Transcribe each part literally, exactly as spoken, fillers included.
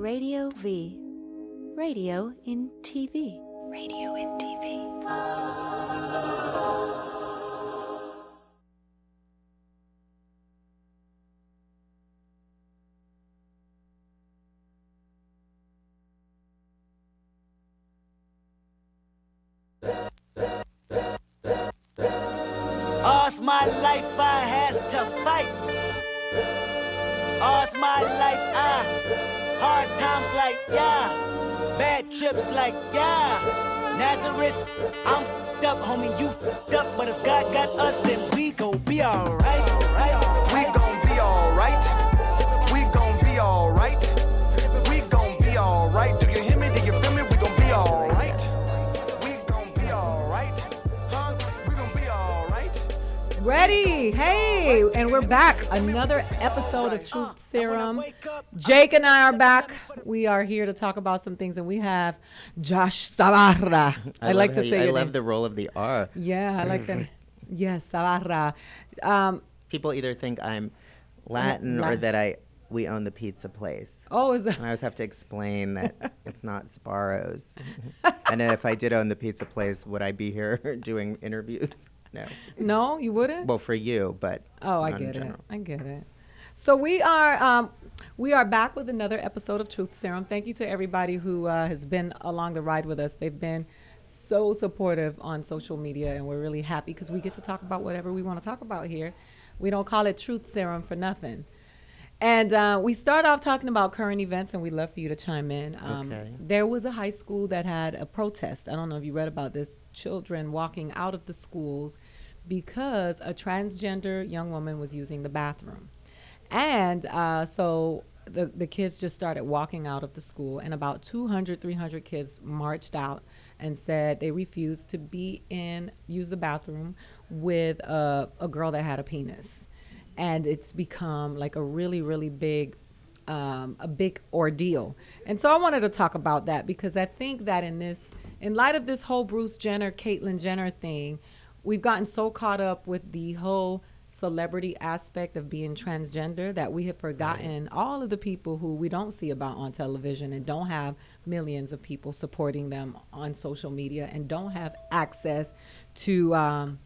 Radio V. Radio in T V. Radio in T V. All's my life I has to fight. All's my life I hard times like yeah. Bad trips like, yeah, Nazareth, I'm f***ed up, homie, you f***ed up, but if God got us, then we gon' be alright, right? We gon' be alright, we gon' be alright, we gon' be alright, do you hear me, do you feel me, we gon' be alright, we gon' be alright, huh, we gon' be alright. Ready, hey, and we're back, another episode of Truth Serum. Jake and I are back. We are here to talk about some things, and we have Josh Sabarra. I, I like to you, say I love name. The role of the R. Yeah, I like that. Yes, Sabarra. Um, People either think I'm Latin La- or that I we own the pizza place. Oh, is that? And I always have to explain that it's not Sparrows. And if I did own the pizza place, would I be here doing interviews? No. No, you wouldn't? Well, for you, but oh, I get it. I get it. So we are... Um, We are back with another episode of Truth Serum. Thank you to everybody who uh, has been along the ride with us. They've been so supportive on social media, and we're really happy because we get to talk about whatever we want to talk about here. We don't call it Truth Serum for nothing. And uh, we start off talking about current events, and we'd love for you to chime in. Um, okay. There was a high school that had a protest. I don't know if you read about this. Children walking out of the schools because a transgender young woman was using the bathroom. And uh, so the, the kids just started walking out of the school, and about two hundred, three hundred kids marched out and said they refused to be in, use the bathroom with a, a girl that had a penis. And it's become like a really, really big, um, a big ordeal. And so I wanted to talk about that because I think that in this, in light of this whole Bruce Jenner, Caitlyn Jenner thing, we've gotten so caught up with the whole celebrity aspect of being transgender that we have forgotten all of the people who we don't see about on television and don't have millions of people supporting them on social media and don't have access to, um,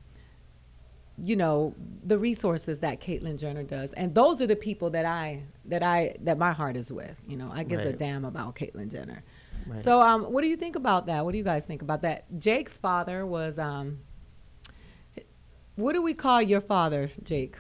you know, the resources that Caitlyn Jenner does. And those are the people that I, that I, that my heart is with, you know, I give right. a damn about Caitlyn Jenner. Right. So, um, what do you think about that? What do you guys think about that? Jake's father was, um, what do we call your father, Jake?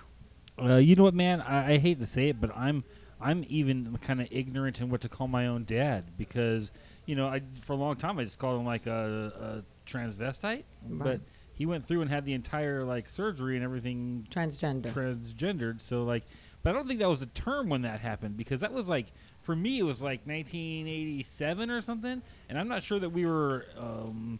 Uh, you know what, man? I, I hate to say it, but I'm I'm even kind of ignorant in what to call my own dad because, you know, I for a long time I just called him like a, a transvestite. Right. But he went through and had the entire like surgery and everything transgender transgendered. So like, but I don't think that was a term when that happened because that was like for me it was like nineteen eighty-seven or something, and I'm not sure that we were, um,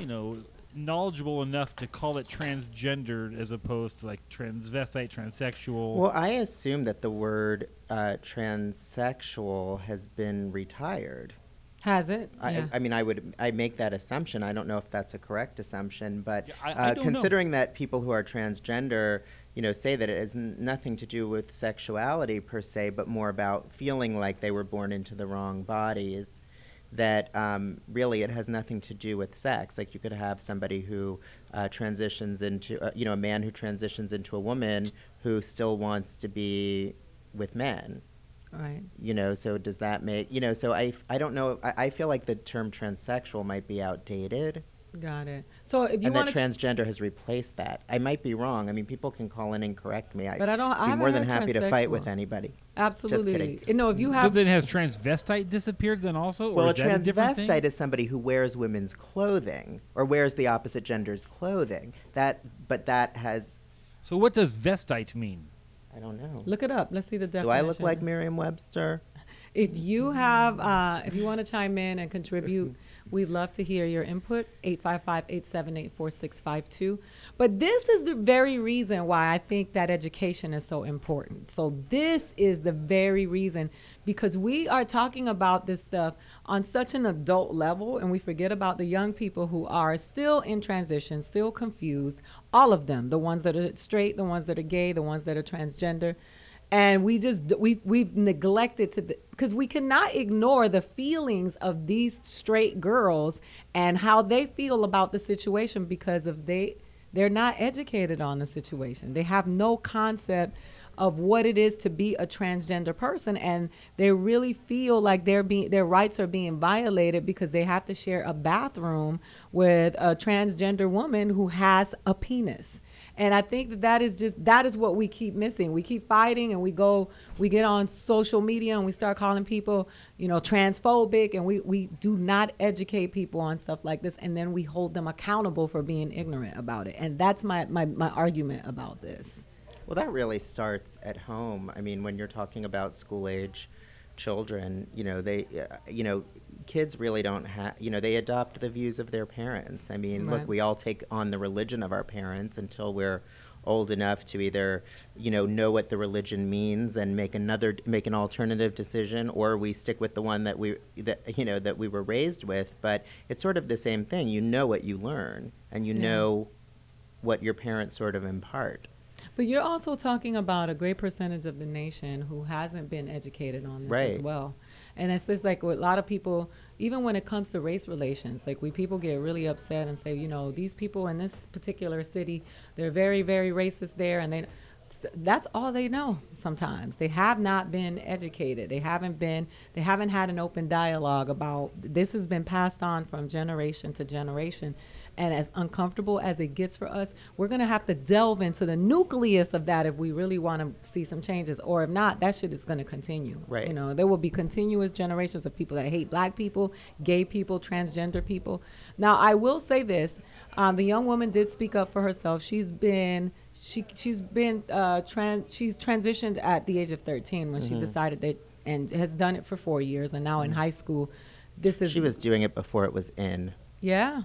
you know. knowledgeable enough to call it transgendered as opposed to like transvestite, transsexual. Well, I assume that the word uh, transsexual has been retired. Has it? I, yeah. I, I mean, I would I make that assumption. I don't know if that's a correct assumption, but yeah, I, I uh, considering know. that people who are transgender, you know, say that it has n- nothing to do with sexuality per se, but more about feeling like they were born into the wrong bodies. That um, really it has nothing to do with sex. Like you could have somebody who uh, transitions into, uh, you know, a man who transitions into a woman who still wants to be with men. Right. You know, so does that make, you know, so I, I don't know. I, I feel like the term transsexual might be outdated. Got it. So if you and that transgender ch- has replaced that. I might be wrong. I mean, people can call in and correct me. I but I don't. I'd be more than happy to fight with anybody. Absolutely. Just kidding. You know, if you have. So then, has transvestite disappeared then also? Well, or is a transvestite that a is somebody who wears women's clothing or wears the opposite gender's clothing. That, but that has. So what does vestite mean? I don't know. Look it up. Let's see the definition. Do I look like Merriam-Webster? If you have, uh, if you want to chime in and contribute, we'd love to hear your input, eight five five, eight seven eight, four six five two. But this is the very reason why I think that education is so important. So this is the very reason, because we are talking about this stuff on such an adult level, and we forget about the young people who are still in transition, still confused, all of them, the ones that are straight, the ones that are gay, the ones that are transgender. And we just, we've, we've neglected to, because we cannot ignore the feelings of these straight girls and how they feel about the situation, because if they, they're not educated on the situation. They have no concept of what it is to be a transgender person, and they really feel like they're being, their rights are being violated because they have to share a bathroom with a transgender woman who has a penis. And I think that that is just, that is what we keep missing. We keep fighting, and we go, we get on social media and we start calling people, you know, transphobic, and we, we do not educate people on stuff like this. And then we hold them accountable for being ignorant about it. And that's my, my, my argument about this. Well, that really starts at home. I mean, when you're talking about school-age children, you know, they, uh, you know, kids really don't have, you know, they adopt the views of their parents. I mean, right. Look, we all take on the religion of our parents until we're old enough to either, you know, know what the religion means and make another, make an alternative decision, or we stick with the one that we, that, you know, that we were raised with. But it's sort of the same thing. You know what you learn, and you yeah. know what your parents sort of impart. But you're also talking about a great percentage of the nation who hasn't been educated on this right. as well. And it's just like with a lot of people, even when it comes to race relations, like we people get really upset and say, you know, these people in this particular city, they're very, very racist there. And they, that's all they know sometimes. They have not been educated. They haven't been, they haven't had an open dialogue about, this has been passed on from generation to generation. And as uncomfortable as it gets for us, we're going to have to delve into the nucleus of that if we really want to see some changes. Or if not, that shit is going to continue. Right. You know, there will be continuous generations of people that hate black people, gay people, transgender people. Now, I will say this. Um, the young woman did speak up for herself. She's been... She she's been uh trans she's transitioned at the age of thirteen when mm-hmm. she decided that, and has done it for four years and now mm-hmm. in high school. This is she was doing it before it was in. Yeah,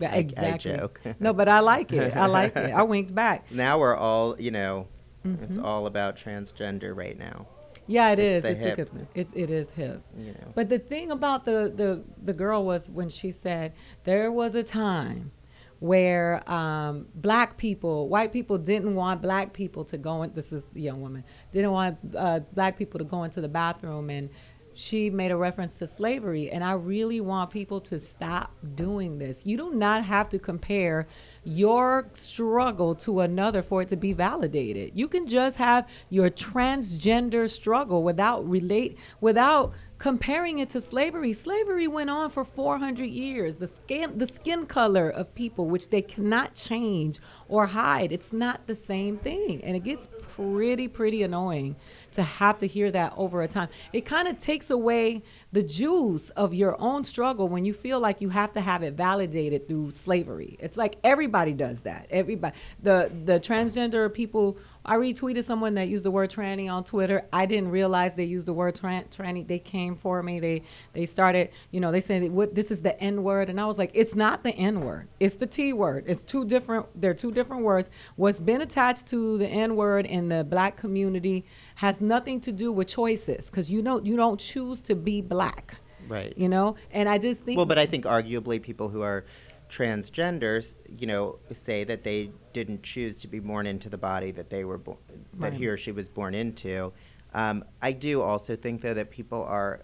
exactly. I, I joke. No, but I like it. I like it. I winked back. Now we're all, you know, mm-hmm. it's all about transgender right now. Yeah, it it's is. It's hip. A, it it is hip. You know. But the thing about the the the girl was when she said there was a time where um, black people, white people didn't want black people to go in, this is the young woman, didn't want uh, black people to go into the bathroom, and she made a reference to slavery. And I really want people to stop doing this. You do not have to compare your struggle to another for it to be validated. You can just have your transgender struggle without relate, without comparing it to slavery. Slavery went on for four hundred years. The skin, the skin color of people, which they cannot change or hide, it's not the same thing. And it gets pretty, pretty annoying to have to hear that over a time. It kind of takes away the juice of your own struggle when you feel like you have to have it validated through slavery. It's like everybody does that. Everybody, the the transgender people. I retweeted someone that used the word tranny on Twitter. I didn't realize they used the word tran- tranny. They came for me. They they started, you know, they said, what, this is the N word. And I was like, it's not the N word. It's the T word. It's two different, they're two different words. What's been attached to the N word in the black community has nothing to do with choices, because you don't, you don't choose to be black. Right. You know, and I just think. Well, but I think arguably people who are transgenders, you know, say that they didn't choose to be born into the body that they were bo- that right. he or she was born into. Um, I do also think, though, that people are,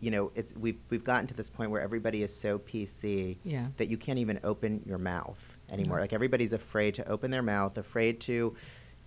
you know, it's we've we've gotten to this point where everybody is so P C yeah. that you can't even open your mouth anymore. Mm-hmm. Like everybody's afraid to open their mouth, afraid to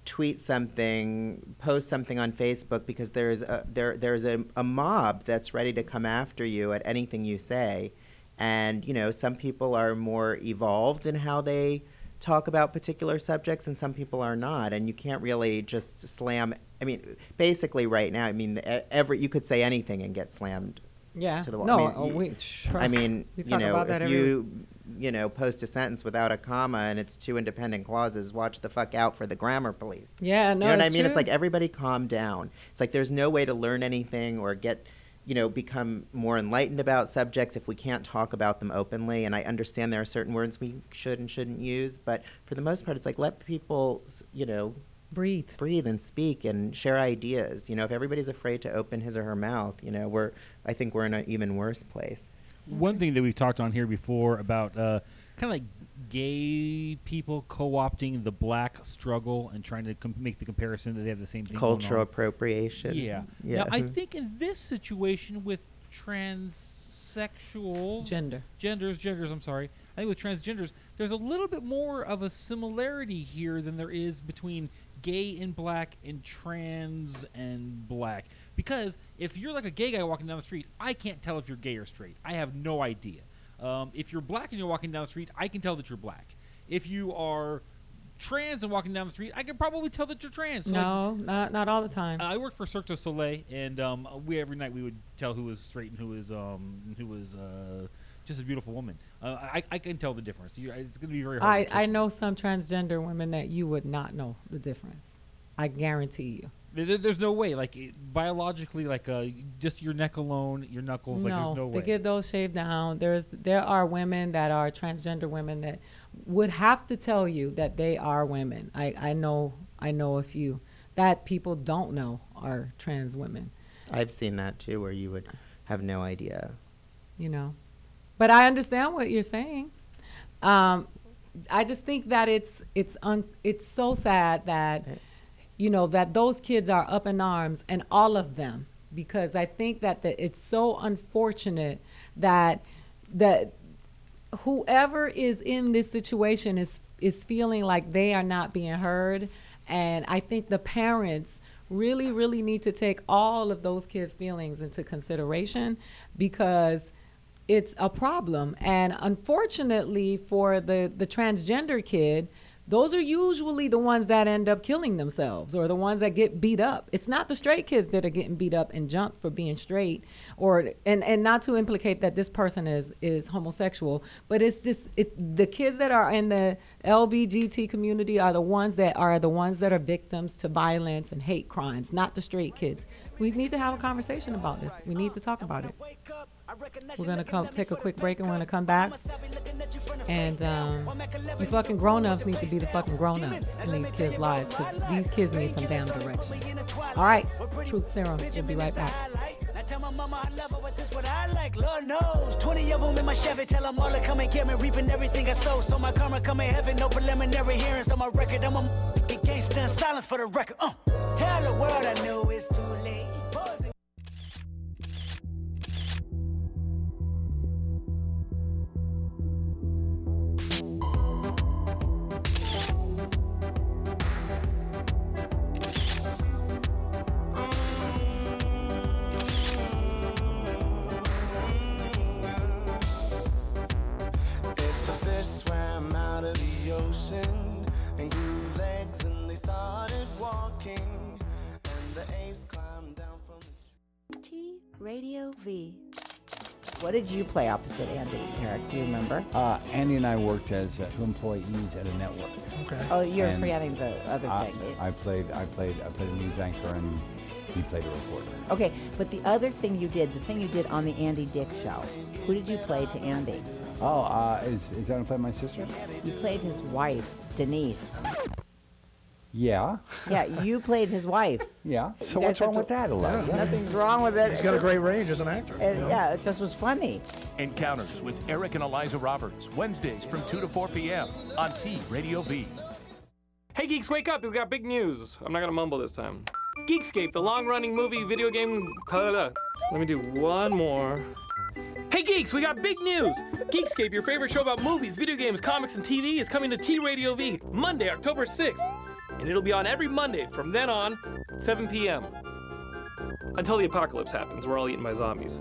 tweet something, post something on Facebook, because there is a there there is a, a mob that's ready to come after you at anything you say. And, you know, some people are more evolved in how they talk about particular subjects, and some people are not. And you can't really just slam. I mean, basically right now, I mean, every you could say anything and get slammed yeah. to the wall. No, I mean, oh, you, we, sure. I mean, we you know, if every... you, you know, post a sentence without a comma and it's two independent clauses, watch the fuck out for the grammar police. Yeah, no, you know what I mean? True. It's like everybody calm down. It's like there's no way to learn anything or get... you know, become more enlightened about subjects if we can't talk about them openly. And I understand there are certain words we should and shouldn't use, but for the most part, it's like, let people, you know, breathe, breathe and speak and share ideas. You know, if everybody's afraid to open his or her mouth, you know, we're, I think we're in an even worse place. One thing that we've talked on here before about uh, kind of like gay people co-opting the black struggle and trying to com- make the comparison that they have the same thing. Cultural appropriation. Yeah. yeah. Now, I think in this situation with transsexuals, gender, genders, genders. I'm sorry. I think with transgenders, there's a little bit more of a similarity here than there is between gay and black and trans and black. Because if you're like a gay guy walking down the street, I can't tell if you're gay or straight. I have no idea. Um, if you're black and you're walking down the street, I can tell that you're black. If you are trans and walking down the street, I can probably tell that you're trans. So no, like, not not all the time. I worked for Cirque du Soleil, and um, we every night we would tell who was straight and who was um, who was uh, just a beautiful woman. Uh, I, I can tell the difference. You, it's going to be very hard. I, I know some transgender women that you would not know the difference. I guarantee you. There's no way, like it, biologically, like uh, just your neck alone, your knuckles. No, like there's no way. They get those shaved down. There's there are women that are transgender women that would have to tell you that they are women. I, I know I know a few that people don't know are trans women. I've seen that too, where you would have no idea. You know, but I understand what you're saying. Um, I just think that it's it's un, it's so sad that. It, you know, that those kids are up in arms, and all of them, because I think that the, it's so unfortunate that that whoever is in this situation is is feeling like they are not being heard. And I think the parents really, really need to take all of those kids' feelings into consideration, because it's a problem. And unfortunately for the, the transgender kid, those are usually the ones that end up killing themselves, or the ones that get beat up. It's not the straight kids that are getting beat up and jumped for being straight, or and, and not to implicate that this person is, is homosexual, but it's just it, the kids that are in the L G B T community are the ones that are the ones that are victims to violence and hate crimes, not the straight kids. We need to have a conversation about this. We need to talk about it. We're going to come take a quick break, and we're going to come back. And um, you fucking grown-ups need to be the fucking grown-ups in these kids' lives, because these kids need some damn direction. All right, Truth Serum. We'll be right back. Tell my mama I love her, but this what I like, Lord knows. twenty of them in my Chevy, tell them all to come and get me, reaping everything I sow. So my karma come in heaven, no preliminary hearings on my record. I'm a gangster in silence for the record. Uh. Tell the world I know it's too late. And grew legs, and they started walking, and the apes climbed down from the T Radio V. What did you play opposite Andy, Eric? Do you remember? Uh, Andy and I worked as uh, two employees at a network. Okay. Oh, you're and forgetting the other I, thing. I played, I played, I played a news anchor, and he played a reporter. Okay, but the other thing you did, the thing you did on the Andy Dick show, who did you play to Andy? Oh, uh, is, is that going to play my sister? You played his wife, Denise. Yeah. Yeah, you played his wife. Yeah. So what's wrong with that, Eliza? Yeah. Nothing's wrong with it. He's got a great range as an actor. It, you know? Yeah, it just was funny. Encounters with Eric and Eliza Roberts, Wednesdays from two to four p.m. on T Radio V. Hey, geeks, wake up. We've got big news. I'm not going to mumble this time. Geekscape, the long-running movie, video game... Let me do one more... Hey geeks, we got big news! Geekscape, your favorite show about movies, video games, comics, and T V, is coming to T Radio V Monday, October sixth. And it'll be on every Monday from then on, seven p.m. Until the apocalypse happens, we're all eaten by zombies.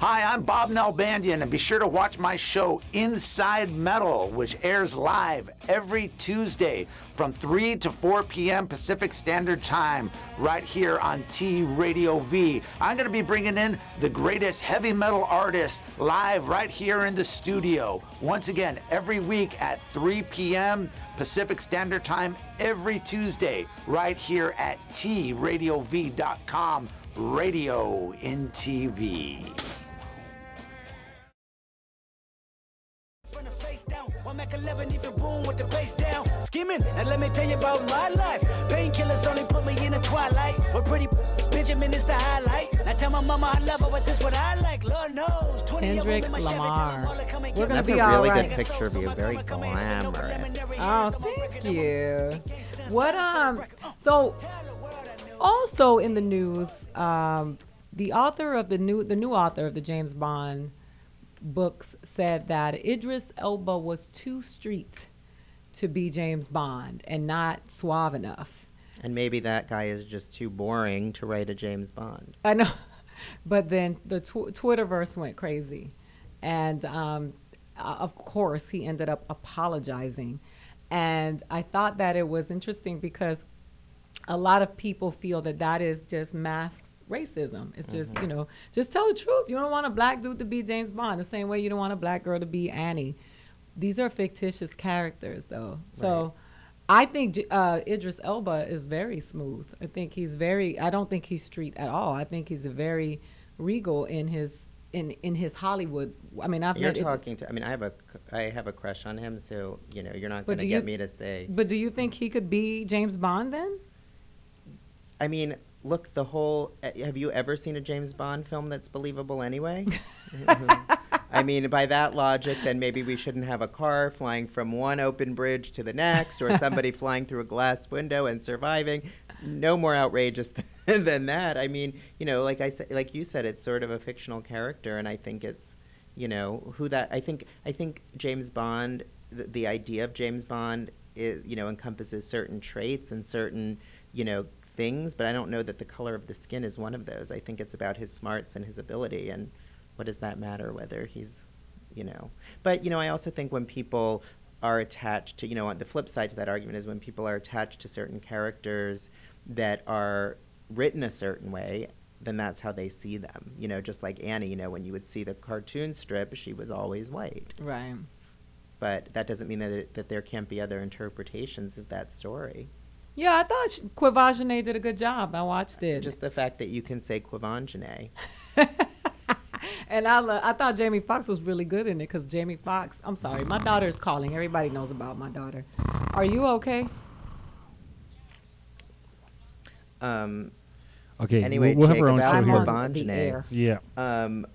Hi, I'm Bob Nelbandian, and be sure to watch my show Inside Metal, which airs live every Tuesday from three to four p.m. Pacific Standard Time, right here on T Radio V. I'm going to be bringing in the greatest heavy metal artists live right here in the studio. Once again, every week at three p.m. Pacific Standard Time, every Tuesday, right here at t radio v dot com. Radio in T V. From the face down, one Mac eleven, even boom with the bass down. Skimming, and let me tell you about my life. Painkillers only put me in a twilight. We're pretty Benjamin is the highlight. I tell my mama I love her, but this what I like. Lord knows. Kendrick Lamar. We're gonna That's be a really all right. good picture of you. Very glamorous. Oh, thank you. What um? So, also in the news, um, the author of the new the new author of the James Bond books said that Idris Elba was too street to be James Bond and not suave enough. And maybe that guy is just too boring to write a James Bond. I know. But then the tw- Twitterverse went crazy. And, um, uh, of course, he ended up apologizing. And I thought that it was interesting because a lot of people feel that that is just masked racism. It's just, mm-hmm. you know, just tell the truth. You don't want a black dude to be James Bond the same way you don't want a black girl to be Annie. These are fictitious characters, though. Right. So I think uh, Idris Elba is very smooth. I think he's very, I don't think he's street at all. I think he's very regal in his in, in his Hollywood. I mean, I've You're talking Idris. to, I mean, I have a, I have a crush on him, so, you know, you're not going to get you, me to say. But do you think he could be James Bond then? I mean, look, the whole, have you ever seen a James Bond film that's believable anyway? I mean, by that logic, then maybe we shouldn't have a car flying from one open bridge to the next or somebody flying through a glass window and surviving. No more outrageous th- than that. I mean, you know, like I said, like you said, it's sort of a fictional character. And I think it's, you know, who that I think I think James Bond, the, the idea of James Bond, is, you know, encompasses certain traits and certain, you know, things. But I don't know that the color of the skin is one of those. I think it's about his smarts and his ability. And what does that matter whether he's, you know? But, you know, I also think when people are attached to, you know, on the flip side to that argument is when people are attached to certain characters that are written a certain way, then that's how they see them. You know, just like Annie, you know, when you would see the cartoon strip, she was always white. Right. But that doesn't mean that it, that there can't be other interpretations of that story. Yeah, I thought she, Quvenzhané did a good job. I watched it. Just the fact that you can say Quvenzhané. And I, lo- I thought Jamie Foxx was really good in it because Jamie Foxx, I'm sorry, my daughter is calling. Everybody knows about my daughter. Are you okay? Um, okay. Anyway, we'll Jake, about Quvenzhané. Yeah. Um,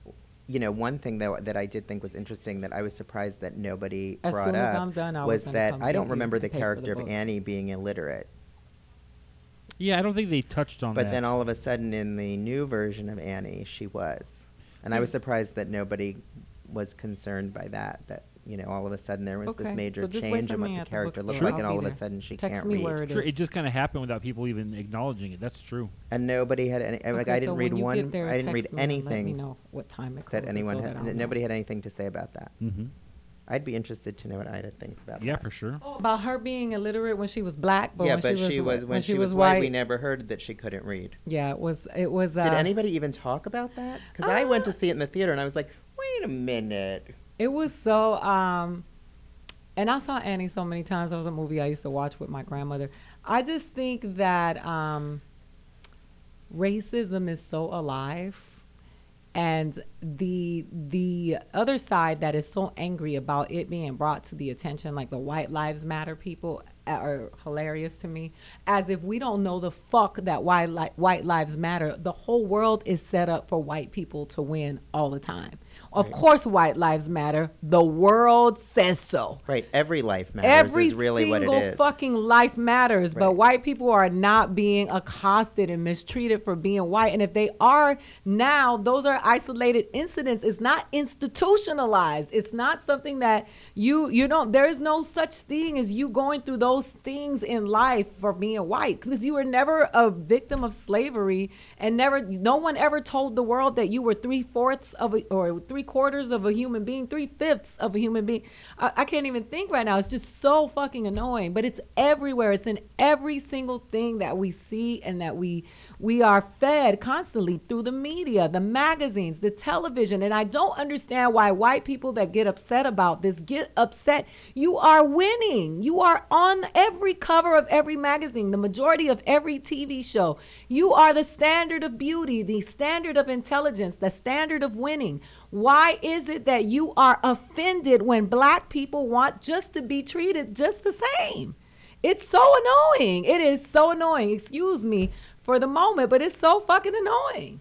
you know, one thing that that I did think was interesting that I was surprised that nobody as brought soon up as I'm done, I was, was that I don't remember the character the of Annie being illiterate. Yeah, I don't think they touched on but that. But then all of a sudden in the new version of Annie, she was. And I was surprised that nobody was concerned by that, that, you know, all of a sudden there was okay. this major so change in what the character looked sure. like, I'll and all of a sudden she Text can't me read. Where it, sure, is. It just kind of happened without people even acknowledging it. That's true. And nobody had any, like, okay, I didn't so read one, there, I didn't read anything me know what time it that anyone so had, that nobody know. had anything to say about that. Mm-hmm. I'd be interested to know what Ida thinks about yeah, that. Yeah, for sure. Oh, about her being illiterate when she was black, but yeah, when but she was she was, when, when she, she was, was white, white, we never heard that she couldn't read. Yeah, it was it was. Uh, Did anybody even talk about that? Because uh, I went to see it in the theater, and I was like, wait a minute. It was so. Um, and I saw Annie so many times. That was a movie I used to watch with my grandmother. I just think that um, racism is so alive. And the the other side that is so angry about it being brought to the attention, like the White Lives Matter people, are hilarious to me. As if we don't know the fuck that white, li- white lives matter. The whole world is set up for white people to win all the time. Of right. course, white lives matter. The world says so. Right. Every life matters Every is really what it is. Every single fucking life matters. Right. But white people are not being accosted and mistreated for being white. And if they are now, those are isolated incidents. It's not institutionalized. It's not something that you, you don't, there is no such thing as you going through those things in life for being white, because you were never a victim of slavery, and never no one ever told the world that you were three-fourths of a, or three-quarters of a human being, three-fifths of a human being. I, I can't even think right now. It's just so fucking annoying, but it's everywhere. It's in every single thing that we see and that we We are fed constantly through the media, the magazines, the television. And I don't understand why white people that get upset about this get upset. You are winning. You are on every cover of every magazine, the majority of every T V show. You are the standard of beauty, the standard of intelligence, the standard of winning. Why is it that you are offended when black people want just to be treated just the same? It's so annoying. It is so annoying. Excuse me for the moment, but it's so fucking annoying.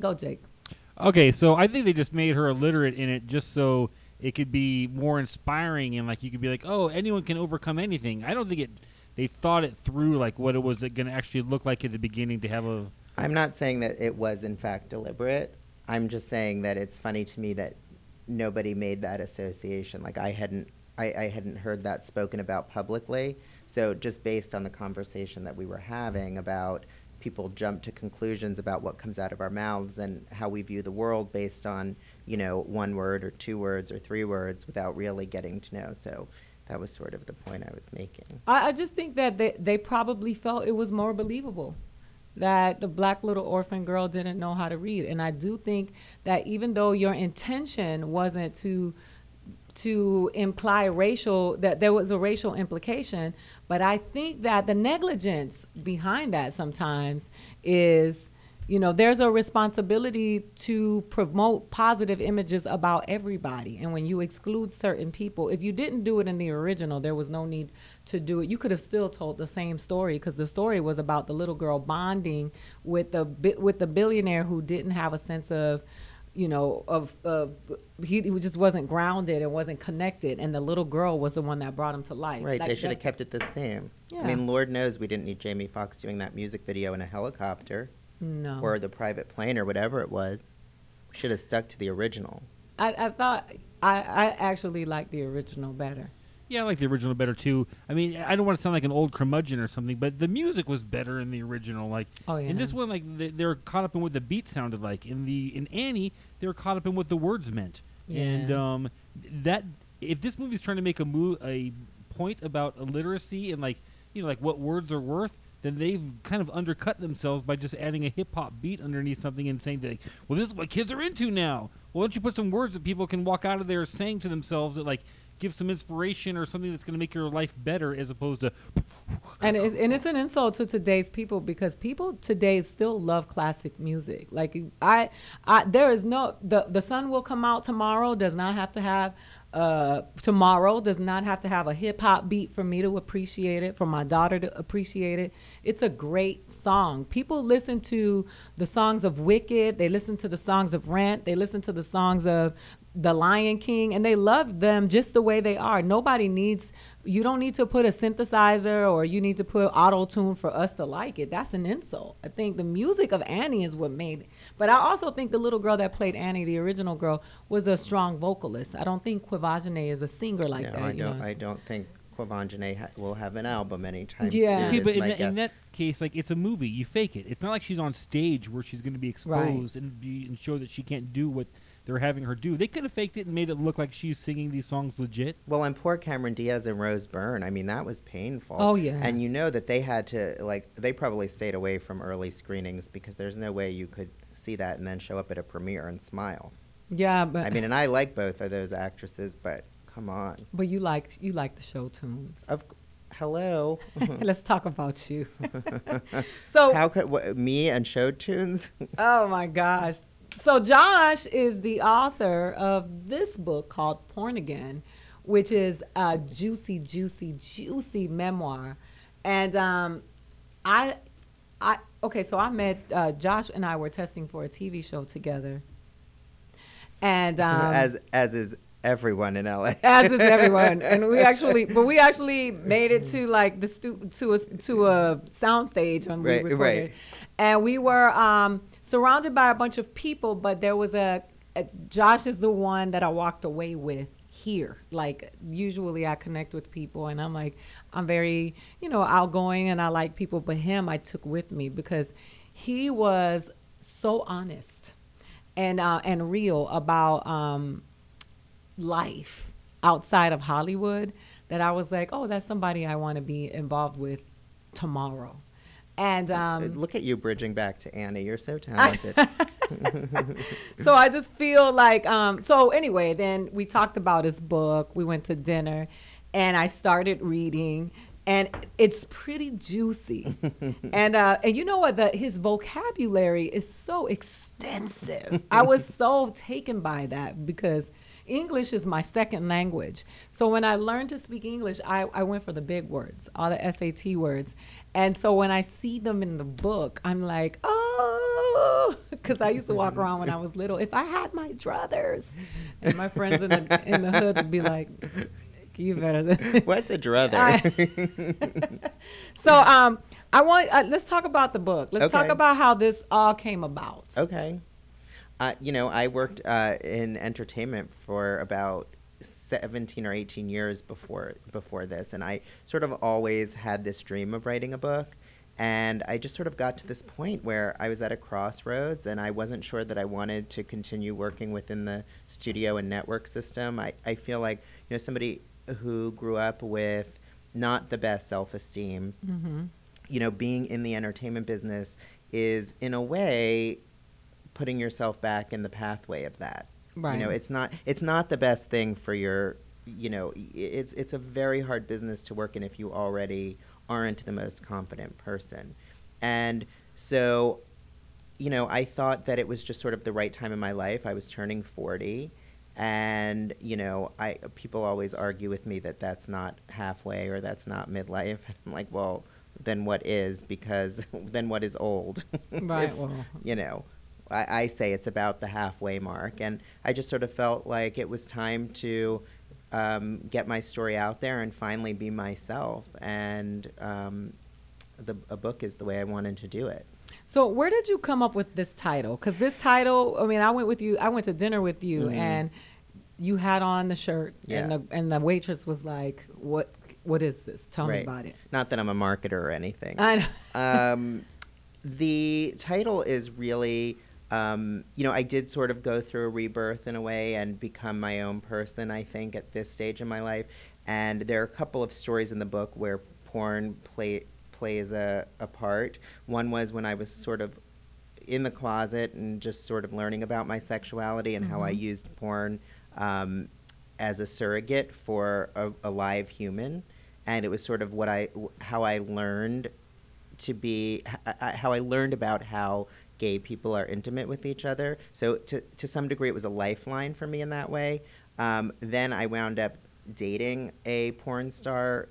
Go, Jake. Okay, so I think they just made her illiterate in it just so it could be more inspiring and like you could be like, oh, anyone can overcome anything. I don't think it. They thought it through, like what it was going to actually look like at the beginning to have a. I'm not saying that it was in fact deliberate. I'm just saying that it's funny to me that nobody made that association. Like I hadn't. I, I hadn't heard that spoken about publicly. So just based on the conversation that we were having about people jump to conclusions about what comes out of our mouths and how we view the world based on, you know, one word or two words or three words without really getting to know. So that was sort of the point I was making. I, I just think that they, they probably felt it was more believable that the black little orphan girl didn't know how to read. And I do think that even though your intention wasn't to to imply racial, that there was a racial implication, but I think that the negligence behind that sometimes is, you know, there's a responsibility to promote positive images about everybody. And when you exclude certain people, if you didn't do it in the original, there was no need to do it. You could have still told the same story because the story was about the little girl bonding with the, with the billionaire who didn't have a sense of, you know, of uh, he, he just wasn't grounded and wasn't connected, and the little girl was the one that brought him to life. Right, like, they should have kept it the same. Yeah. I mean, Lord knows we didn't need Jamie Foxx doing that music video in a helicopter. No. Or the private plane or whatever it was. We should have stuck to the original. I, I thought, I, I actually liked the original better. Yeah, I like the original better, too. I mean, I don't want to sound like an old curmudgeon or something, but the music was better in the original. Like, oh, yeah. In this one, like, they, they were caught up in what the beat sounded like. In the in Annie, they were caught up in what the words meant. Yeah. And um, that if this movie's trying to make a mo- a point about illiteracy and, like, you know, like what words are worth, then they've kind of undercut themselves by just adding a hip-hop beat underneath something and saying, like, well, this is what kids are into now. Well, why don't you put some words that people can walk out of there saying to themselves that, like, give some inspiration or something that's going to make your life better as opposed to... And it's, and it's an insult to today's people because people today still love classic music. Like, I, I there is no... The, the sun will come out tomorrow does not have to have... Uh, tomorrow does not have to have a hip-hop beat for me to appreciate it, for my daughter to appreciate it. It's a great song. People listen to the songs of Wicked. They listen to the songs of Rent. They listen to the songs of The Lion King, and they love them just the way they are. Nobody needs... You don't need to put a synthesizer or you need to put auto-tune for us to like it. That's an insult. I think the music of Annie is what made it. But I also think the little girl that played Annie, the original girl, was a strong vocalist. I don't think Quvenzhané is a singer like no, that. I don't, I don't think Quvenzhané ha- will have an album anytime yeah. soon. Yeah, but in, the, in that case, like, it's a movie. You fake it. It's not like she's on stage where she's going to be exposed right. and, be, and show that she can't do what... They're having her do. They could have faked it and made it look like she's singing these songs legit. Well, and poor Cameron Diaz and Rose Byrne. I mean, that was painful. Oh, yeah. And you know that they had to, like, they probably stayed away from early screenings because there's no way you could see that and then show up at a premiere and smile. Yeah, but... I mean, and I like both of those actresses, but come on. But you like you like the show tunes. Of course. Hello. Let's talk about you. So... How could... What, me and show tunes? Oh, my gosh. So Josh is the author of this book called Porn Again, which is a juicy, juicy, juicy memoir. And um, I, I okay, so I met, uh, Josh and I were testing for a T V show together. And um, as as is everyone in L A. As is everyone. And we actually, but we actually made it to like the stu- to a, to a soundstage when we right, recorded. Right. And we were... Um, surrounded by a bunch of people, but there was a, a, Josh is the one that I walked away with here. Like, usually I connect with people and I'm like, I'm very, you know, outgoing and I like people, but him I took with me because he was so honest and, uh, and real about um, life outside of Hollywood that I was like, oh, that's somebody I want to be involved with tomorrow. And um, look at you bridging back to Annie. You're so talented. So I just feel like, um, so anyway, then we talked about his book. We went to dinner and I started reading, and it's pretty juicy. and uh, and you know what? The, his vocabulary is so extensive. I was so taken by that because English is my second language. So when I learned to speak English, I, I went for the big words, all the S A T words. And so when I see them in the book, I'm like, oh, because I used to walk around when I was little. If I had my druthers, and my friends in the, in the hood would be like, you better. What's a druther? I, so um, I want, uh, let's talk about the book. Let's okay. talk about how this all came about. Okay. Uh, you know, I worked uh, in entertainment for about seventeen or eighteen years before before this, and I sort of always had this dream of writing a book. And I just sort of got to this point where I was at a crossroads, and I wasn't sure that I wanted to continue working within the studio and network system. I, I feel like, you know, somebody who grew up with not the best self-esteem, mm-hmm. you know, being in the entertainment business is, in a way, putting yourself back in the pathway of that. Right. You know, it's not it's not the best thing for your, you know, it's it's a very hard business to work in if you already aren't the most competent person. And so, you know, I thought that it was just sort of the right time in my life. I was turning forty, and, you know, I people always argue with me that that's not halfway or that's not midlife. I'm like, well, then what is? Because then what is old? Right. if, well. You know. I say it's about the halfway mark, and I just sort of felt like it was time to um, get my story out there and finally be myself, and um, the, a book is the way I wanted to do it. So where did you come up with this title? Because this title, I mean, I went with you, I went to dinner with you, mm-hmm. and you had on the shirt, yeah. and the and the waitress was like, "What? What is this? Tell right. me about it." Not that I'm a marketer or anything. I know. um, the title is really... Um, you know, I did sort of go through a rebirth in a way and become my own person, I think, at this stage in my life. And there are a couple of stories in the book where porn play, plays a, a part. One was when I was sort of in the closet and just sort of learning about my sexuality and mm-hmm. how I used porn um, as a surrogate for a, a live human. And it was sort of what I, how I learned to be, how I learned about how gay people are intimate with each other. So to to some degree, it was a lifeline for me in that way. Um, then I wound up dating a porn star,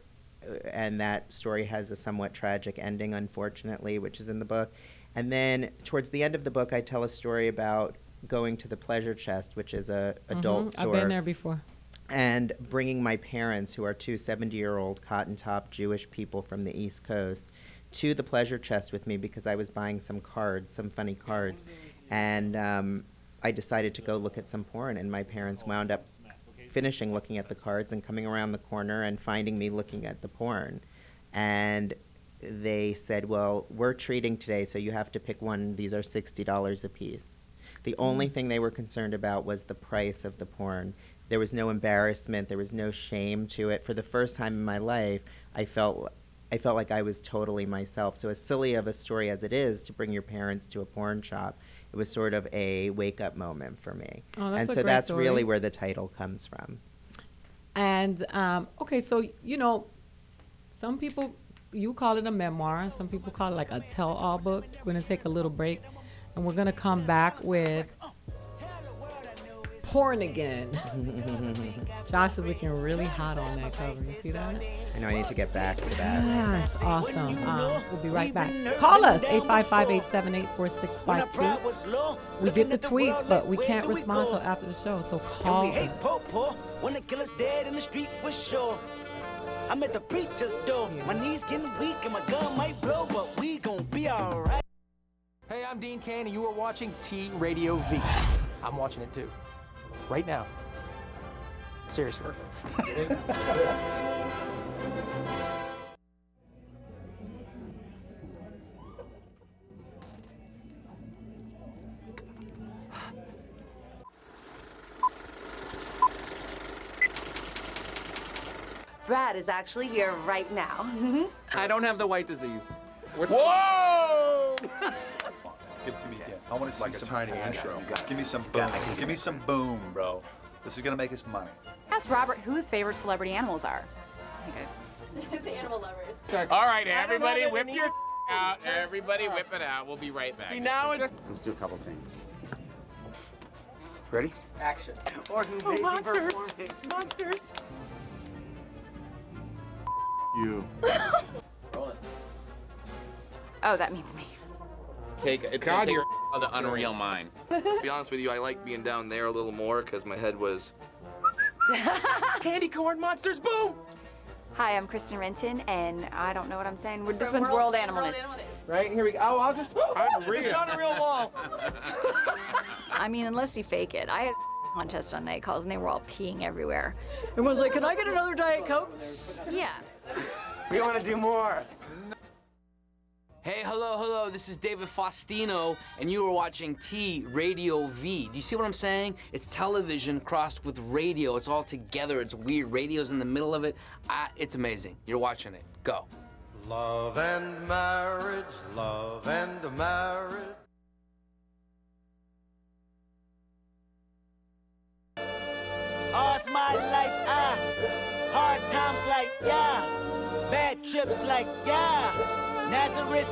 and that story has a somewhat tragic ending, unfortunately, which is in the book. And then towards the end of the book, I tell a story about going to the Pleasure Chest, which is a adult mm-hmm. store. I've been there before. And bringing my parents, who are two seventy-year-old cotton-top Jewish people from the East Coast, to the Pleasure Chest with me because I was buying some cards, some funny cards. And um, I decided to go look at some porn, and my parents wound up finishing looking at the cards and coming around the corner and finding me looking at the porn. And they said, well, we're treating today, so you have to pick one. These are sixty dollars a piece. The only thing they were concerned about was the price of the porn. There was no embarrassment. There was no shame to it. For the first time in my life, I felt I felt like I was totally myself. So as silly of a story as it is to bring your parents to a porn shop, it was sort of a wake-up moment for me. Oh, that's and so that's story. Really where the title comes from. And, um, okay, so, you know, some people, you call it a memoir. Some people call it like a tell-all book. We're going to take a little break, and we're going to come back with Porn Again. Josh is looking really hot on that cover. You see that? I know, I need to get back to that. Yes, awesome. Um, we'll be right back. Call us, eight five five, eight seven eight, four six five two. We get the tweets, but we can't respond until after the show, so call us. When the killer's dead in the street for sure. I'm at the preacher's door. My knees getting weak and my gun might blow, but we gonna be all right. Hey, I'm Dean Cain, and you are watching T Radio V. I'm watching it too. Right now. Seriously. Brad is actually here right now. I don't have the white disease. What's Whoa! Give it to me again. I want to see like some a tiny intro. Give me some boom. Give me some boom, bro. This is gonna make us money. Ask Robert who his favorite celebrity animals are. Okay. His animal lovers. All right, everybody, whip your d out. Everybody, whip it out. We'll be right back. See now, it's just let's do a couple things. Ready? Action. Oh, monsters! Monsters! You. Roll it. Oh, that means me. Take it's God, take you're the spirit. Unreal mind. To be honest with you, I like being down there a little more because my head was. Candy corn monsters, boom! Hi, I'm Kristen Renton, and I don't know what I'm saying. We're this one's world, world animal is. Right here we go. Oh, I'll just. It's on a real wall. I mean, unless you fake it. I had a contest on night calls, and they were all peeing everywhere. Everyone's like, "Can I get another Diet Coke?" Yeah. We want to do more. Hey, hello, hello, this is David Faustino, and you are watching T Radio V. Do you see what I'm saying? It's television crossed with radio. It's all together. It's weird. Radio's in the middle of it. I, it's amazing. You're watching it. Go. Love and marriage, love and marriage. Oh, it's my life, ah. Hard times like, yeah. Bad trips like, yeah. Nazareth,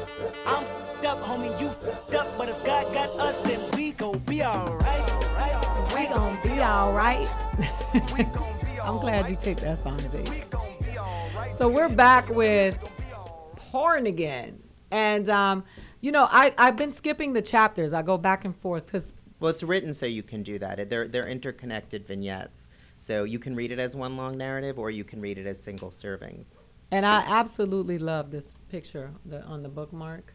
I'm f***ed up, homie, you f***ed up, but if God got us, then we gon' be alright, right? We gon' be alright. I'm glad you picked that song, Jake. So we're back with Porn Again. And, um, you know, I, I've been skipping the chapters. I go back and forth. Cause well, it's written so you can do that. They're, they're interconnected vignettes. So you can read it as one long narrative or you can read it as single servings. And I absolutely love this picture the, on the bookmark.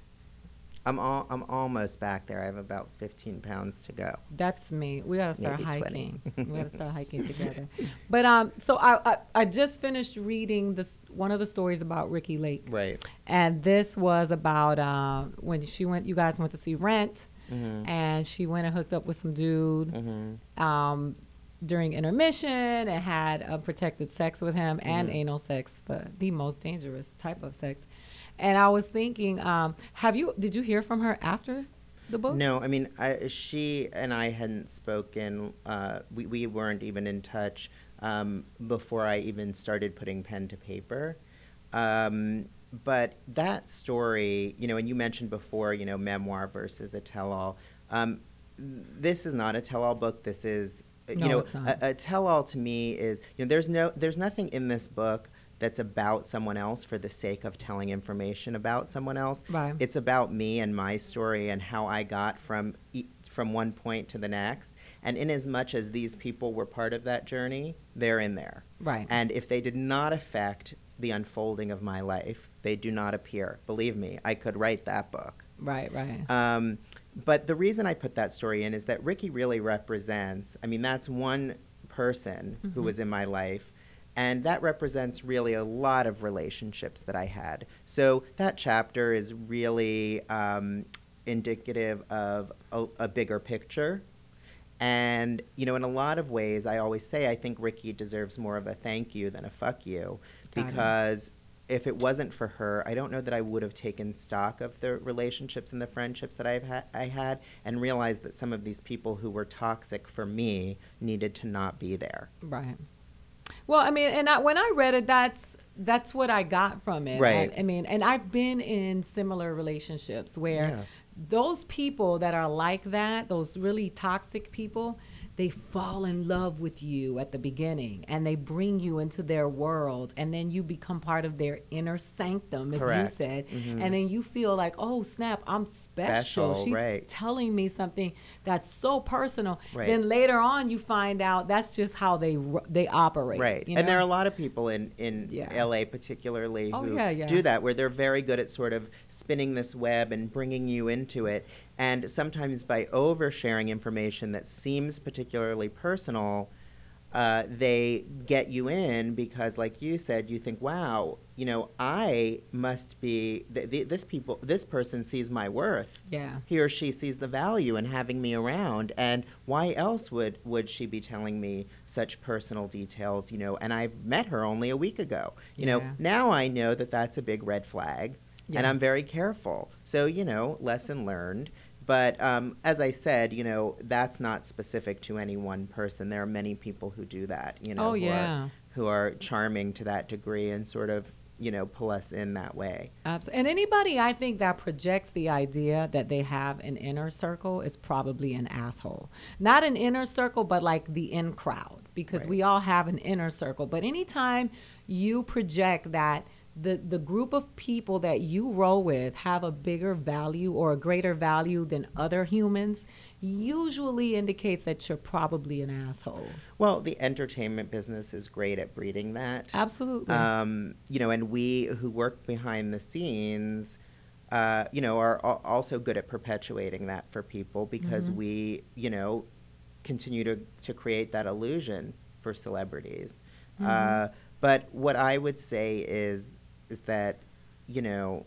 I'm all, I'm almost back there. I have about fifteen pounds to go. That's me. We gotta start Maybe hiking. We gotta start hiking together. But um, so I, I I just finished reading this one of the stories about Ricky Lake. Right. And this was about uh, when she went. You guys went to see Rent, mm-hmm. and she went and hooked up with some dude. Mm-hmm. Um. During intermission and had uh, protected sex with him and mm. anal sex, the, the most dangerous type of sex. And I was thinking, um, have you, did you hear from her after the book? No, I mean, I, she and I hadn't spoken. Uh, we, we weren't even in touch um, before I even started putting pen to paper. Um, but that story, you know, and you mentioned before, you know, memoir versus a tell-all. Um, this is not a tell-all book. This is, You no, know, a, a tell-all to me is, you know, there's no, there's nothing in this book that's about someone else for the sake of telling information about someone else. Right. It's about me and my story and how I got from e- from one point to the next. And in as much as these people were part of that journey, they're in there. Right. And if they did not affect the unfolding of my life, they do not appear. Believe me, I could write that book. Right. Right. Um, But the reason I put that story in is that Ricky really represents, I mean, that's one person mm-hmm. who was in my life, and that represents really a lot of relationships that I had. So that chapter is really um, indicative of a, a bigger picture. And, you know, in a lot of ways, I always say I think Ricky deserves more of a thank you than a fuck you, Got because... it. If it wasn't for her, I don't know that I would have taken stock of the relationships and the friendships that I've ha- I had and realized that some of these people who were toxic for me needed to not be there. Right. Well, I mean, and I, when I read it, that's that's what I got from it. Right. I, I mean, and I've been in similar relationships where yeah. those people that are like that, those really toxic people, they fall in love with you at the beginning and they bring you into their world and then you become part of their inner sanctum, as Correct. You said. Mm-hmm. And then you feel like, oh, snap, I'm special. special She's right. telling me something that's so personal. Right. Then later on you find out that's just how they they operate. Right. You know? And there are a lot of people in, in yeah. L A particularly who oh, yeah, yeah. do that, where they're very good at sort of spinning this web and bringing you into it. And sometimes by oversharing information that seems particularly personal, uh, they get you in because, like you said, you think, wow, you know, I must be, th- th- this people, this person sees my worth. Yeah. He or she sees the value in having me around. And why else would, would she be telling me such personal details, you know, and I met her only a week ago. You yeah. know, now I know that that's a big red flag. yeah. and I'm very careful. So, you know, lesson learned. But um, as I said, you know, that's not specific to any one person. There are many people who do that, you know, oh, who, yeah. are, who are charming to that degree and sort of, you know, pull us in that way. Absolutely. And anybody, I think, that projects the idea that they have an inner circle is probably an asshole. Not an inner circle, but like the in crowd, because right. we all have an inner circle. But anytime you project that the the group of people that you roll with have a bigger value or a greater value than other humans, usually indicates that you're probably an asshole. Well, the entertainment business is great at breeding that. Absolutely. Um, you know, and we who work behind the scenes, uh, you know, are a- also good at perpetuating that for people, because mm-hmm. we, you know, continue to, to create that illusion for celebrities. Mm-hmm. Uh, but what I would say is is that, you know,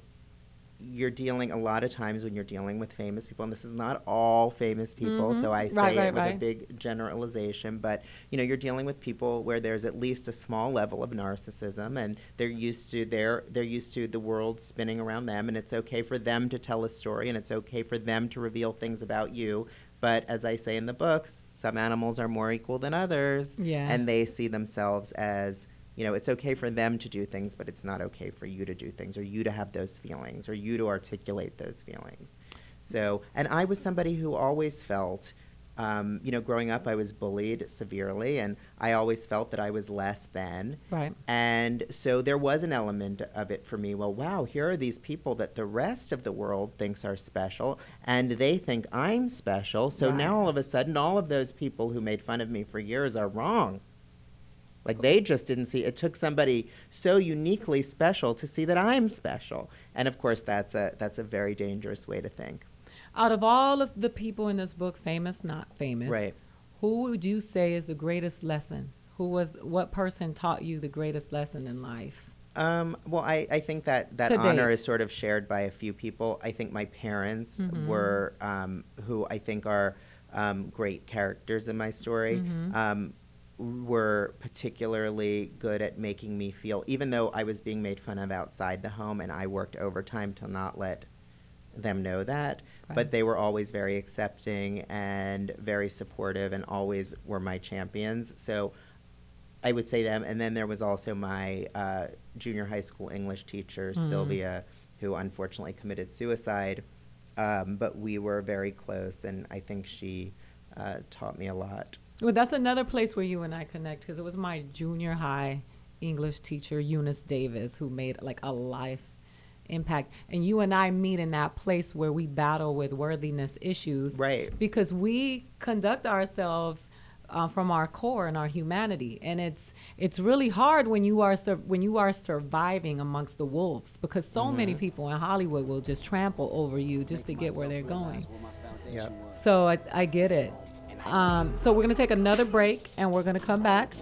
you're dealing a lot of times when you're dealing with famous people, and this is not all famous people, mm-hmm. so I say right, right, it with right. a big generalization, but, you know, you're dealing with people where there's at least a small level of narcissism, and they're used to their they're used to the world spinning around them, and it's okay for them to tell a story, and it's okay for them to reveal things about you. But as I say in the books, some animals are more equal than others, yeah. and they see themselves as, you know, it's okay for them to do things, but it's not okay for you to do things, or you to have those feelings, or you to articulate those feelings. So, and I was somebody who always felt, um, you know, growing up, I was bullied severely, and I always felt that I was less than. Right. And so there was an element of it for me. Well, wow, here are these people that the rest of the world thinks are special, and they think I'm special. So right. now all of a sudden, all of those people who made fun of me for years are wrong. Like, they just didn't see, it took somebody so uniquely special to see that I'm special. And of course, that's a that's a very dangerous way to think. Out of all of the people in this book, famous, not famous, right. who would you say is the greatest lesson? Who was, what person taught you the greatest lesson in life? Um, well, I, I think that, that honor is sort of shared by a few people. I think my parents mm-hmm. were, um, who I think are um, great characters in my story. Mm-hmm. Um, were particularly good at making me feel, even though I was being made fun of outside the home, and I worked overtime to not let them know that, right. but they were always very accepting and very supportive, and always were my champions. So I would say them. And then there was also my uh, junior high school English teacher, mm. Sylvia, who unfortunately committed suicide. Um, but we were very close, and I think she uh, taught me a lot. Well, that's another place where you and I connect, because it was my junior high English teacher, Eunice Davis, who made like a life impact. And you and I meet in that place where we battle with worthiness issues. Right. Because we conduct ourselves uh, from our core and our humanity. And it's it's really hard when you are sur- when you are surviving amongst the wolves, because so mm-hmm. many people in Hollywood will just trample over you just Make to get where they're going. Yep. So I, I get it. Um, so we're going to take another break, and we're going to come back.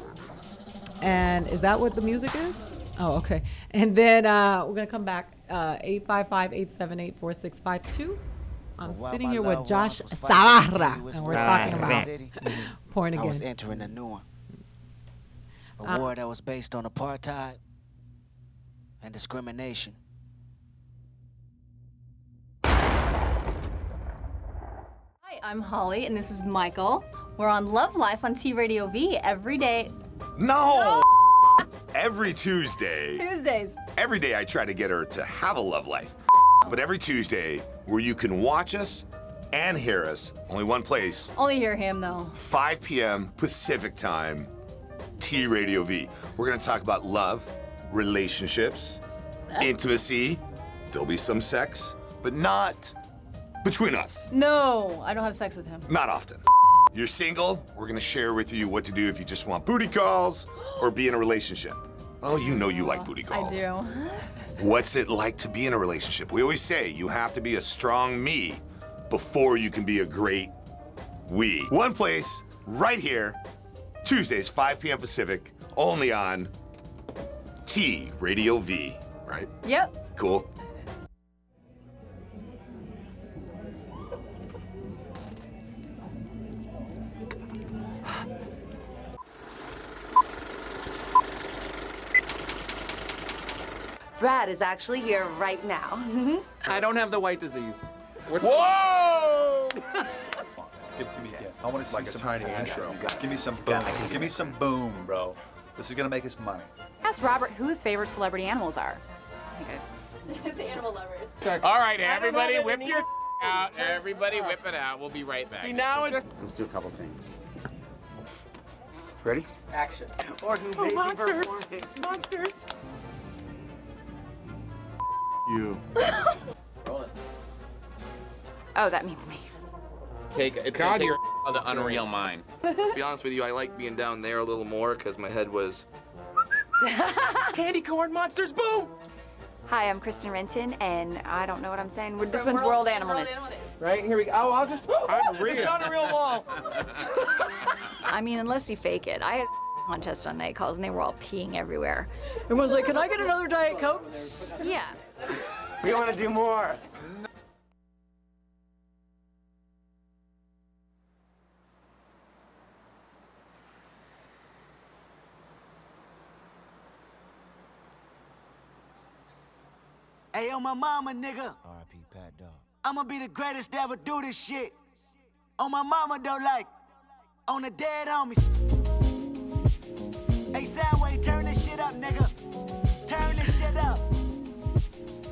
And is that what the music is? Oh, okay. And then uh, we're going to come back, uh, eight five five, eight seven eight, four six five two. I'm sitting here with Josh Sabarra, and we're talking about Porn Again. I was entering a new one. A war that was based on apartheid and discrimination. I'm Holly, and this is Michael. We're on Love Life on T Radio V every day. No! no. Every Tuesday. Tuesdays. Every day I try to get her to have a love life. But every Tuesday, where you can watch us and hear us, only one place. Only hear him, though. five p.m. Pacific time, T Radio V. We're going to talk about love, relationships, sex. Intimacy. There'll be some sex, but not... between us. No, I don't have sex with him. Not often. You're single, we're gonna share with you what to do if you just want booty calls or be in a relationship. Oh, you know you like booty calls. I do. What's it like to be in a relationship? We always say you have to be a strong me before you can be a great we. One place, right here, Tuesdays, five p.m. Pacific, only on T Radio V, right? Yep. Cool. Brad is actually here right now. I don't have the white disease. What's Whoa! Give me, yeah. I want to see like some tiny intro. Give me some boom. Give me some boom, bro. This is gonna make us money. Ask Robert who his favorite celebrity animals are. Okay. His animal lovers. All right, everybody, whip your out. Everybody, whip it out. We'll be right back. See now it's. Let's do a couple things. Ready? Action. Oh, monsters! Monsters! You. Roll it. Oh, that means me. Take it's God, take you're the unreal mind. To be honest with you, I like being down there a little more because my head was candy corn monsters. Boom! Hi, I'm Kristen Renton, and I don't know what I'm saying. We're, this one's world, world animal is. Right here we go. Oh, I'll just. I'm real. It's on a real wall. I mean, unless you fake it. I had a contest on night calls, and they were all peeing everywhere. Everyone's like, "Can I get another Diet Coke?" Yeah. We want to do more. Hey, yo, my mama, nigga. R I P Pat Dog. I'ma be the greatest to ever do this shit. On my mama, though, like, on the dead homies. Hey, Soundwave, turn this shit up, nigga. Turn this shit up.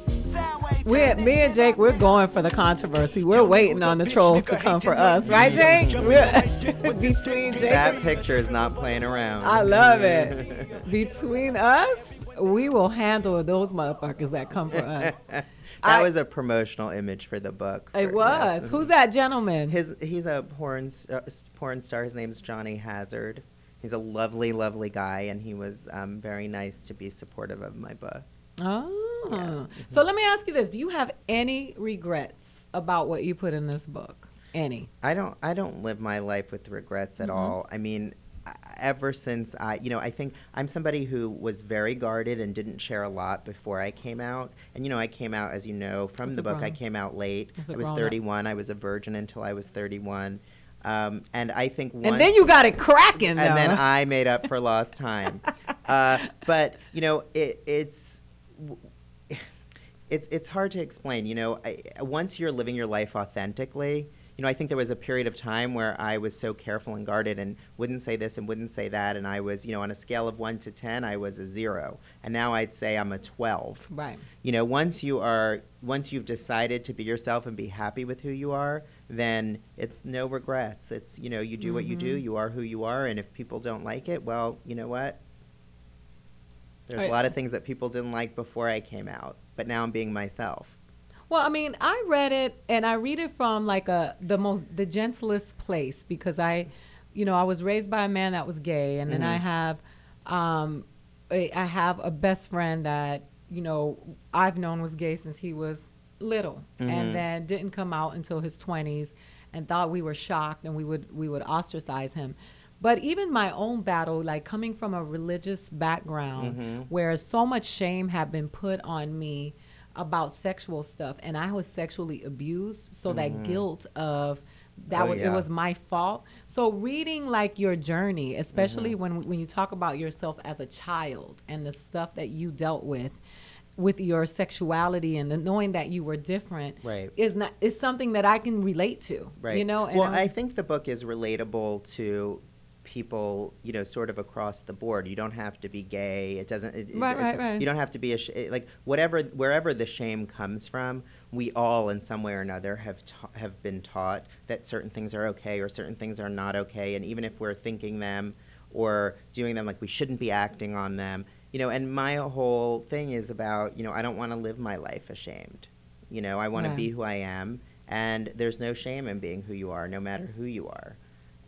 Soundwave, we're, me and Jake, we're going for the controversy. We're waiting on the trolls to come for us. Right, Jake? We're between Jake. That picture is not playing around. I love it. Between us, we will handle those motherfuckers that come for us. That I, was a promotional image for the book. For, it was. Yes. Who's that gentleman? His he's a porn uh, porn star. His name's Johnny Hazard. He's a lovely, lovely guy, and he was um, very nice to be supportive of my book. Oh, yeah. So let me ask you this: do you have any regrets about what you put in this book? Any? I don't. I don't live my life with regrets at mm-hmm. all. I mean. Ever since I, you know, I think I'm somebody who was very guarded and didn't share a lot before I came out. And, you know, I came out, as you know, from That's the book, wrong. I came out late. That's I was thirty-one. Up. I was a virgin until I was thirty-one. Um, and I think once, and then you got it cracking, though. And then I made up for lost time. Uh, but, you know, it, it's... W- it's it's hard to explain, you know. I, once you're living your life authentically, you know, I think there was a period of time where I was so careful and guarded and wouldn't say this and wouldn't say that, and I was, you know, on a scale of one to ten, I was a zero, and now I'd say I'm a twelve. Right. You know, once you are, once you've decided to be yourself and be happy with who you are, then it's no regrets. It's, you know, you do mm-hmm. what you do, you are who you are, and if people don't like it, well, you know what? There's a lot of things that people didn't like before I came out, but now I'm being myself. Well, I mean, I read it, and I read it from like a the most the gentlest place because I, you know, I was raised by a man that was gay, and mm-hmm. then I have, um, I have a best friend that you know I've known was gay since he was little, mm-hmm. and then didn't come out until his twenties, and thought we were shocked and we would we would ostracize him. But even my own battle, like coming from a religious background mm-hmm. where so much shame had been put on me about sexual stuff, and I was sexually abused, so mm-hmm. that guilt of that oh, was, yeah. it was my fault. So reading like your journey, especially mm-hmm. when when you talk about yourself as a child and the stuff that you dealt with, with your sexuality and the knowing that you were different right. is not is something that I can relate to. Right. You know. And well, I'm, I think the book is relatable to people, you know, sort of across the board. You don't have to be gay. It doesn't. It, right, it's, right, right. You don't have to be a sh- like whatever, wherever the shame comes from. We all, in some way or another, have ta- have been taught that certain things are okay or certain things are not okay. And even if we're thinking them or doing them, like we shouldn't be acting on them. You know. And my whole thing is about, you know, I don't want to live my life ashamed. You know, I want right. to be who I am, and there's no shame in being who you are, no matter who you are.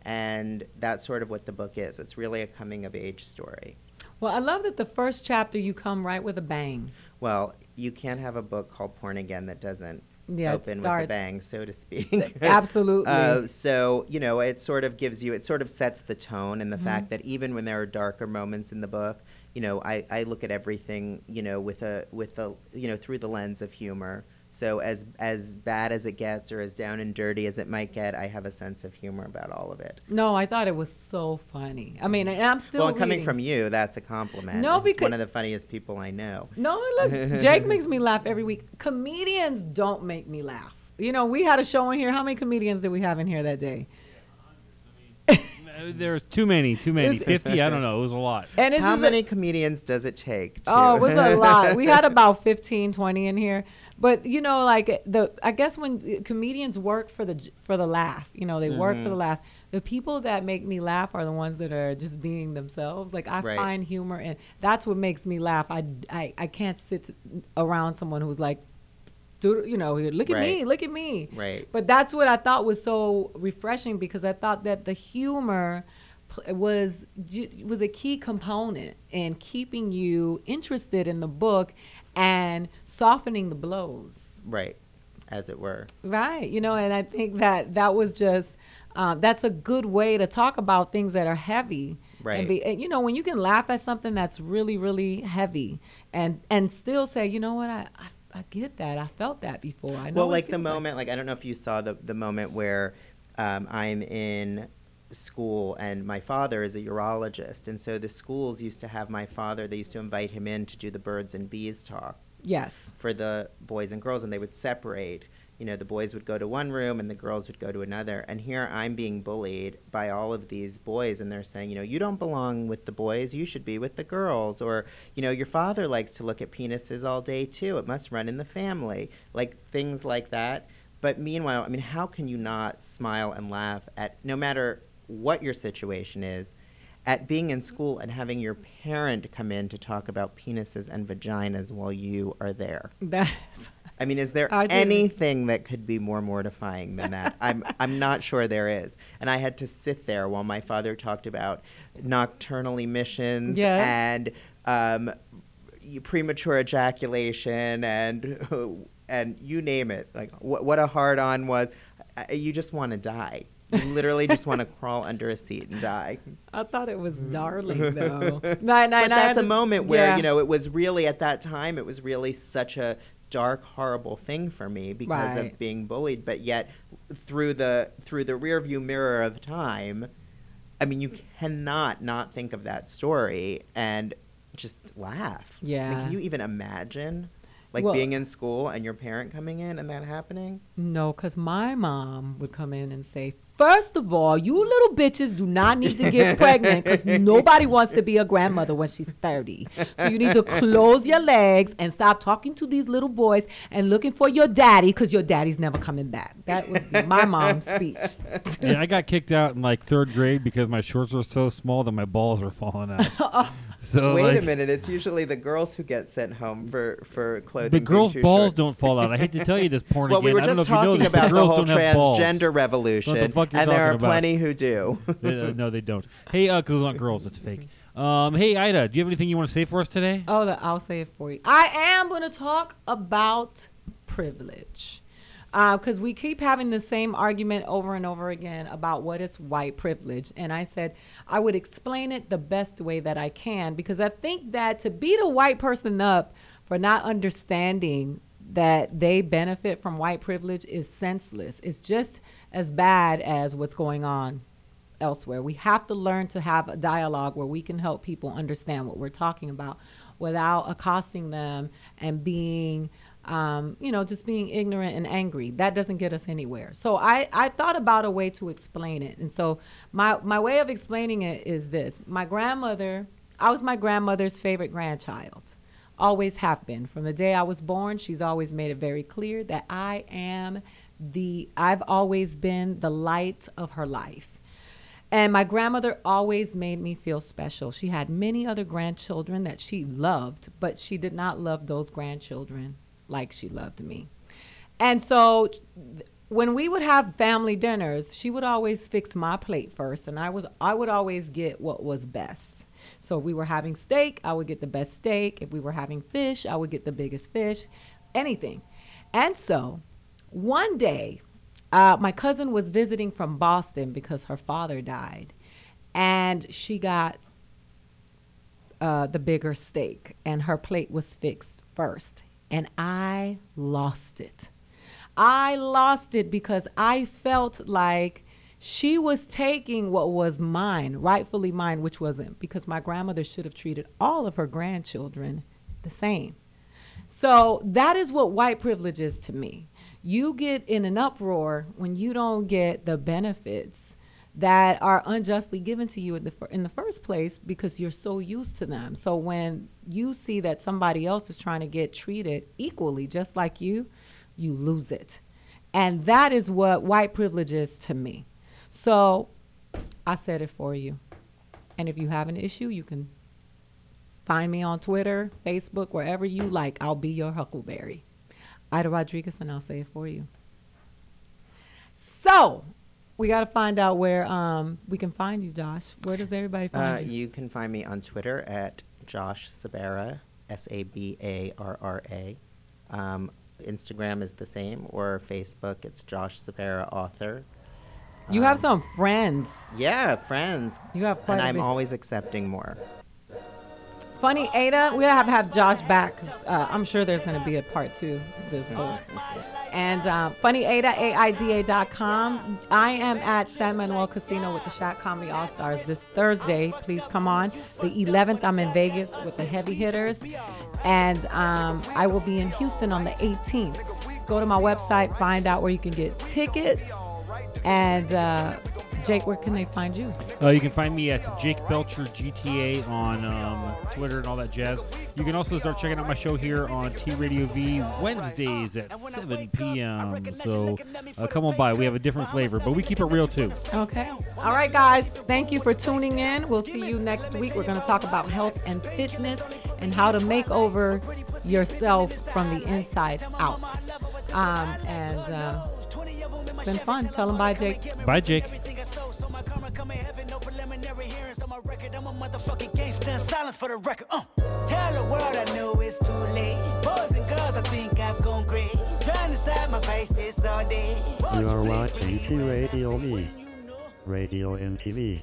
And that's sort of what the book is. It's really a coming-of-age story. Well, I love that the first chapter you come right with a bang. Well, you can't have a book called Porn Again that doesn't yeah, open with a bang, so to speak. Absolutely. uh, so, you know, it sort of gives you, it sort of sets the tone, and the mm-hmm. fact that even when there are darker moments in the book, you know, I, I look at everything, you know, with a, with a, you know, through the lens of humor. So as as bad as it gets, or as down and dirty as it might get, I have a sense of humor about all of it. No, I thought it was so funny. I mean, and I'm still Well, reading. Coming from you, that's a compliment. No, it's because... one of the funniest people I know. No, look, Jake makes me laugh every week. Comedians don't make me laugh. You know, we had a show in here. How many comedians did we have in here that day? Yeah, I mean, there's too many, too many. fifty, I don't know. It was a lot. And it's How many a... comedians does it take? To... Oh, it was a lot. We had about fifteen, twenty in here. But, you know, like, the I guess when comedians work for the for the laugh, you know, they mm-hmm. work for the laugh. The people that make me laugh are the ones that are just being themselves. Like, I right. find humor, and that's what makes me laugh. I, I, I can't sit around someone who's like, dude, you know, look at right. me, look at me. Right. But that's what I thought was so refreshing, because I thought that the humor was was a key component in keeping you interested in the book and softening the blows, right, as it were, right, you know. And I think that that was just um, that's a good way to talk about things that are heavy, right, and, be, and you know, when you can laugh at something that's really, really heavy and and still say, you know what, I I, I get that, I felt that before. I know well, like the moment, like, like I don't know if you saw the the moment where um, I'm in school and my father is a urologist, and so the schools used to have my father, they used to invite him in to do the birds and bees talk, yes, for the boys and girls, and they would separate, you know, the boys would go to one room and the girls would go to another. And here I'm being bullied by all of these boys, and they're saying, you know, you don't belong with the boys, you should be with the girls, or, you know, your father likes to look at penises all day too, it must run in the family, like things like that. But meanwhile, I mean, how can you not smile and laugh at, no matter what your situation is, at being in school and having your parent come in to talk about penises and vaginas while you are there? That's, I mean, is there anything that could be more mortifying than that? I'm I'm not sure there is. And I had to sit there while my father talked about nocturnal emissions, yes, and um, premature ejaculation and and you name it. Like, what what a hard-on was. You just want to die. You literally just want to crawl under a seat and die. I thought it was darling, though. no, no, but no, that's a moment where, yeah, you know, it was really, at that time, it was really such a dark, horrible thing for me because right. of being bullied. But yet, through the through the rearview mirror of time, I mean, you cannot not think of that story and just laugh. Yeah. Like, can you even imagine? Like, well, being in school and your parent coming in and that happening? No, because my mom would come in and say, first of all, you little bitches do not need to get pregnant because nobody wants to be a grandmother when she's thirty. So you need to close your legs and stop talking to these little boys and looking for your daddy because your daddy's never coming back. That would be my mom's speech. Yeah, I got kicked out in like third grade because my shorts were so small that my balls were falling out. oh. So, Wait like, a minute. It's usually the girls who get sent home for, for clothing. The girls' balls short. don't fall out. I hate to tell you this, porn well, again. Well, we were just talking this, about the whole transgender revolution, the fuck and there are about. plenty who do. they, uh, no, they don't. Hey, because uh, those aren't girls. It's fake. Um, hey, Ida, do you have anything you want to say for us today? Oh, the, I'll say it for you. I am going to talk about privilege. Because uh, we keep having the same argument over and over again about what is white privilege. And I said I would explain it the best way that I can, because I think that to beat a white person up for not understanding that they benefit from white privilege is senseless. It's just as bad as what's going on elsewhere. We have to learn to have a dialogue where we can help people understand what we're talking about without accosting them and being... Um, you know, just being ignorant and angry. That doesn't get us anywhere. So I, I thought about a way to explain it. And so my, my way of explaining it is this. My grandmother, I was my grandmother's favorite grandchild. Always have been. From the day I was born, she's always made it very clear that I am the, I've always been the light of her life. And my grandmother always made me feel special. She had many other grandchildren that she loved, but she did not love those grandchildren like she loved me. And so when we would have family dinners, she would always fix my plate first, and I was I would always get what was best. So if we were having steak, I would get the best steak. If we were having fish, I would get the biggest fish, anything. And so one day, uh, my cousin was visiting from Boston because her father died, and she got uh, the bigger steak, and her plate was fixed first. and I lost it. I lost it because I felt like she was taking what was mine, rightfully mine, which wasn't, because my grandmother should have treated all of her grandchildren the same. So that is what white privilege is to me. You get in an uproar when you don't get the benefits that are unjustly given to you in the fir- in the first place because you're so used to them. So when you see that somebody else is trying to get treated equally just like you, you lose it. And that is what white privilege is to me. So I said it for you. And if you have an issue, you can find me on Twitter, Facebook, wherever you like. I'll be your Huckleberry. Ida Rodriguez, and I'll say it for you. So we got to find out where um, we can find you, Josh. Where does everybody find uh, you? You can find me on Twitter at Josh Sabarra, S A B A R R A. Um, Instagram is the same, or Facebook, it's Josh Sabarra Author. You um, have some friends. Yeah, friends. You have quite and a I'm big always accepting more. Funny, Ada, we're going to have to have Josh back because uh, I'm sure there's going to be a part two to this whole thing. And uh, Funny Ada, A I D A dot com. I am at San Manuel Casino with the Shot Comedy All-Stars this Thursday. Please come on. The eleventh, I'm in Vegas with the Heavy Hitters. And um, I will be in Houston on the eighteenth. Go to my website, find out where you can get tickets. And uh, Jake, where can they find you? Uh, you can find me at Jake Belcher G T A on um, Twitter and all that jazz. You can also start checking out my show here on T-Radio V Wednesdays at seven p.m. So uh, come on by. We have a different flavor, but we keep it real too. Okay. All right, guys. Thank you for tuning in. We'll see you next week. We're going to talk about health and fitness and how to make over yourself from the inside out. Um, and... Uh, It's been fun. Tell them bye, Jake. Bye, Jake. I'm a motherfucking gangster. Silence for the record. Tell the world I know it's too late. Boys and girls, I think I've gone great. Trying to side my faces all day. You are watching T Radio E. Radio M T V.